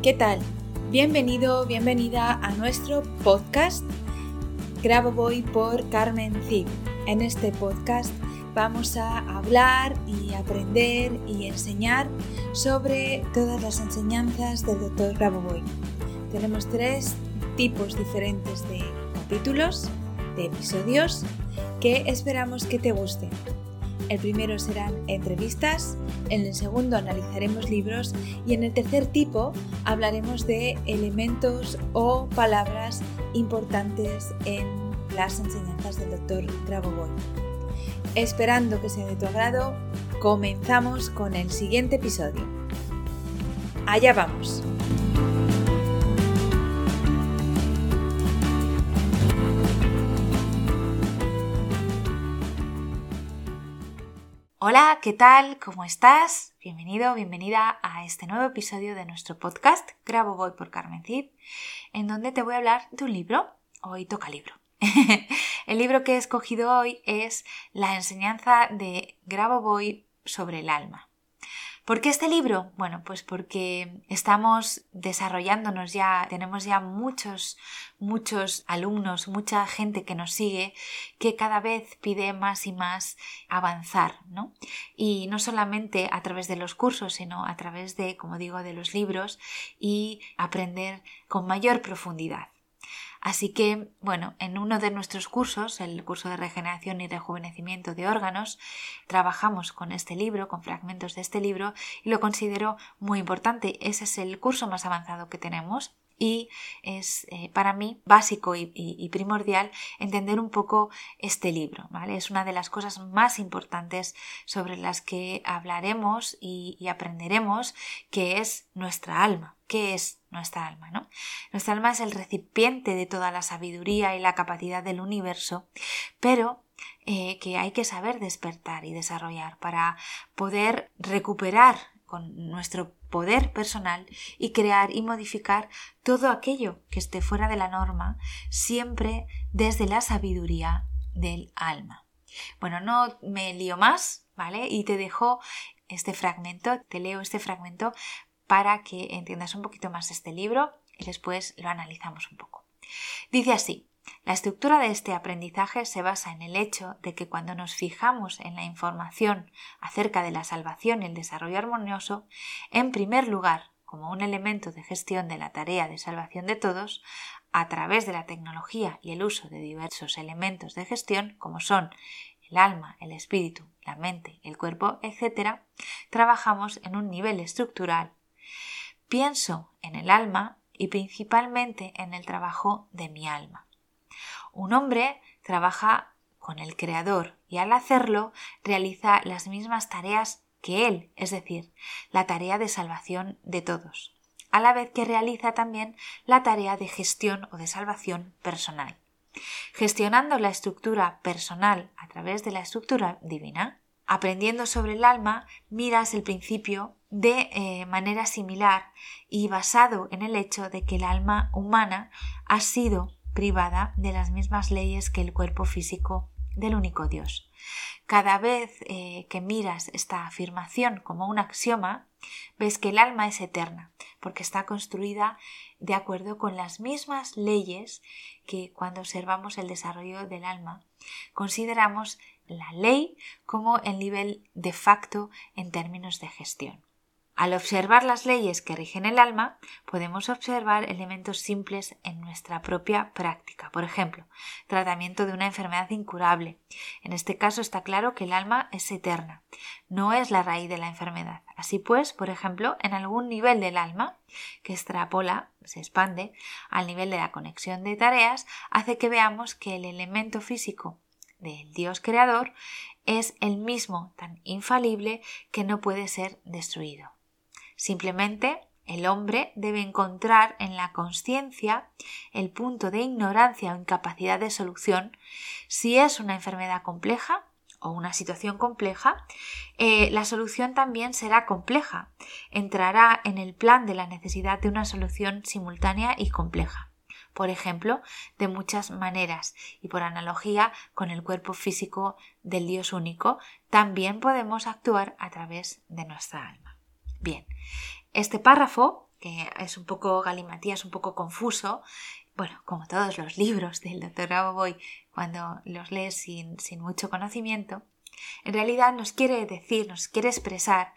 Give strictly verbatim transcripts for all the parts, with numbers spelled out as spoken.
¿Qué tal? Bienvenido, bienvenida a nuestro podcast Grabovoi por Carmen Cid. En este podcast vamos a hablar y aprender y enseñar sobre todas las enseñanzas del doctor Grabovoi. Tenemos tres tipos diferentes de capítulos, de episodios, que esperamos que te gusten. El primero serán entrevistas, en el segundo analizaremos libros y en el tercer tipo hablaremos de elementos o palabras importantes en las enseñanzas del doctor Grabovoi. Esperando que sea de tu agrado, comenzamos con el siguiente episodio. ¡Allá vamos! Hola, ¿qué tal? ¿Cómo estás? Bienvenido, bienvenida a este nuevo episodio de nuestro podcast Grabovoi por Carmen Cid, en donde te voy a hablar de un libro. Hoy toca libro. El libro que he escogido hoy es La enseñanza de Grabovoi sobre el alma. ¿Por qué este libro? Bueno, pues porque estamos desarrollándonos ya, tenemos ya muchos, muchos alumnos, mucha gente que nos sigue, que cada vez pide más y más avanzar, ¿no? Y no solamente a través de los cursos, sino a través de, como digo, de los libros y aprender con mayor profundidad. Así que, bueno, en uno de nuestros cursos, el curso de regeneración y rejuvenecimiento de órganos, trabajamos con este libro, con fragmentos de este libro, y lo considero muy importante. Ese es el curso más avanzado que tenemos y es eh, para mí básico y, y, y primordial entender un poco este libro, ¿vale? Es una de las cosas más importantes sobre las que hablaremos y, y aprenderemos, que es nuestra alma. ¿Qué es nuestra alma, no? Nuestra alma es el recipiente de toda la sabiduría y la capacidad del universo, pero eh, que hay que saber despertar y desarrollar para poder recuperar con nuestro poder personal y crear y modificar todo aquello que esté fuera de la norma, siempre desde la sabiduría del alma. Bueno, no me lío más, ¿vale? Y te dejo este fragmento, te leo este fragmento para que entiendas un poquito más este libro y después lo analizamos un poco. Dice así: la estructura de este aprendizaje se basa en el hecho de que cuando nos fijamos en la información acerca de la salvación y el desarrollo armonioso, en primer lugar, como un elemento de gestión de la tarea de salvación de todos, a través de la tecnología y el uso de diversos elementos de gestión, como son el alma, el espíritu, la mente, el cuerpo, etcétera, trabajamos en un nivel estructural. Pienso en el alma y principalmente en el trabajo de mi alma. Un hombre trabaja con el Creador y al hacerlo realiza las mismas tareas que él, es decir, la tarea de salvación de todos, a la vez que realiza también la tarea de gestión o de salvación personal. Gestionando la estructura personal a través de la estructura divina, aprendiendo sobre el alma, miras el principio de eh, manera similar y basado en el hecho de que el alma humana ha sido privada de las mismas leyes que el cuerpo físico del único Dios. Cada vez eh, que miras esta afirmación como un axioma, ves que el alma es eterna, porque está construida de acuerdo con las mismas leyes que cuando observamos el desarrollo del alma, consideramos la ley como el nivel de facto en términos de gestión. Al observar las leyes que rigen el alma, podemos observar elementos simples en nuestra propia práctica. Por ejemplo, tratamiento de una enfermedad incurable. En este caso está claro que el alma es eterna, no es la raíz de la enfermedad. Así pues, por ejemplo, en algún nivel del alma, que extrapola, se expande, al nivel de la conexión de tareas, hace que veamos que el elemento físico del Dios creador es el mismo, tan infalible que no puede ser destruido. Simplemente el hombre debe encontrar en la conciencia el punto de ignorancia o incapacidad de solución. Si es una enfermedad compleja o una situación compleja, eh, la solución también será compleja. Entrará en el plan de la necesidad de una solución simultánea y compleja. Por ejemplo, de muchas maneras y por analogía con el cuerpo físico del Dios único, también podemos actuar a través de nuestra alma. Bien, este párrafo eh, es un poco galimatías, un poco confuso. Bueno, como todos los libros del doctor Grabovoi, cuando los lees sin, sin mucho conocimiento, en realidad nos quiere decir, nos quiere expresar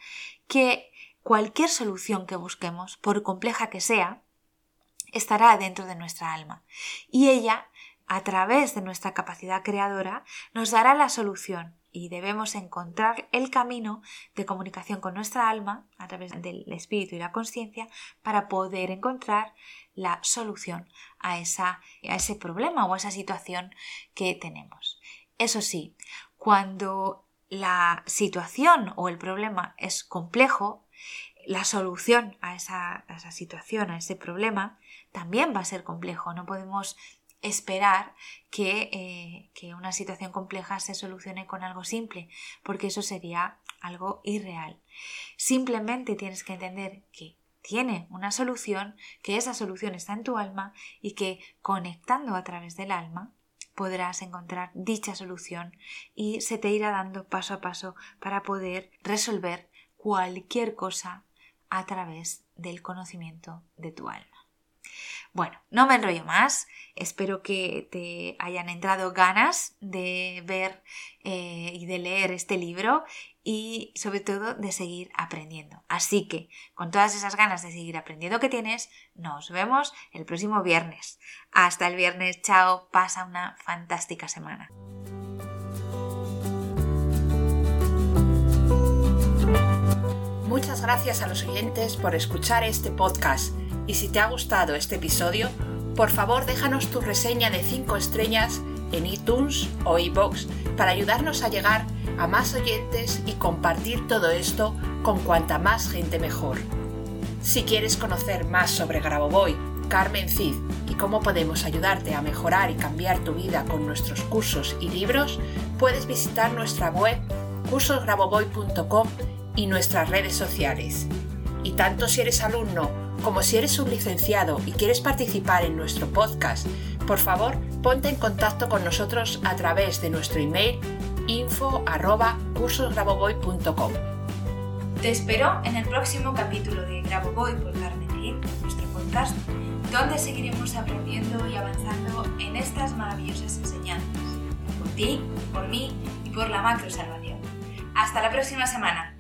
que cualquier solución que busquemos, por compleja que sea, estará dentro de nuestra alma. Y ella, a través de nuestra capacidad creadora, nos dará la solución. Y debemos encontrar el camino de comunicación con nuestra alma a través del espíritu y la consciencia para poder encontrar la solución a, esa, a ese problema o a esa situación que tenemos. Eso sí, cuando la situación o el problema es complejo, la solución a esa, a esa situación, a ese problema, también va a ser complejo. No podemos esperar que, eh, que una situación compleja se solucione con algo simple, porque eso sería algo irreal. Simplemente tienes que entender que tiene una solución, que esa solución está en tu alma y que conectando a través del alma podrás encontrar dicha solución y se te irá dando paso a paso para poder resolver cualquier cosa a través del conocimiento de tu alma. Bueno, no me enrollo más, espero que te hayan entrado ganas de ver eh, y de leer este libro y sobre todo de seguir aprendiendo. Así que con todas esas ganas de seguir aprendiendo que tienes, nos vemos el próximo viernes. Hasta el viernes, chao, pasa una fantástica semana. Muchas gracias a los oyentes por escuchar este podcast. Y si te ha gustado este episodio, por favor déjanos tu reseña de cinco estrellas en iTunes o iBox para ayudarnos a llegar a más oyentes y compartir todo esto con cuanta más gente mejor. Si quieres conocer más sobre Grabovoi, Carmen Cid y cómo podemos ayudarte a mejorar y cambiar tu vida con nuestros cursos y libros, puedes visitar nuestra web cursos grabovoi punto com y nuestras redes sociales. Y tanto si eres alumno como si eres un licenciado y quieres participar en nuestro podcast, por favor ponte en contacto con nosotros a través de nuestro email info arroba cursos grabovoi punto com. Te espero en el próximo capítulo de Grabovoi por Carmen Lín, nuestro podcast, donde seguiremos aprendiendo y avanzando en estas maravillosas enseñanzas, por ti, por mí y por la macro salvación. Hasta la próxima semana.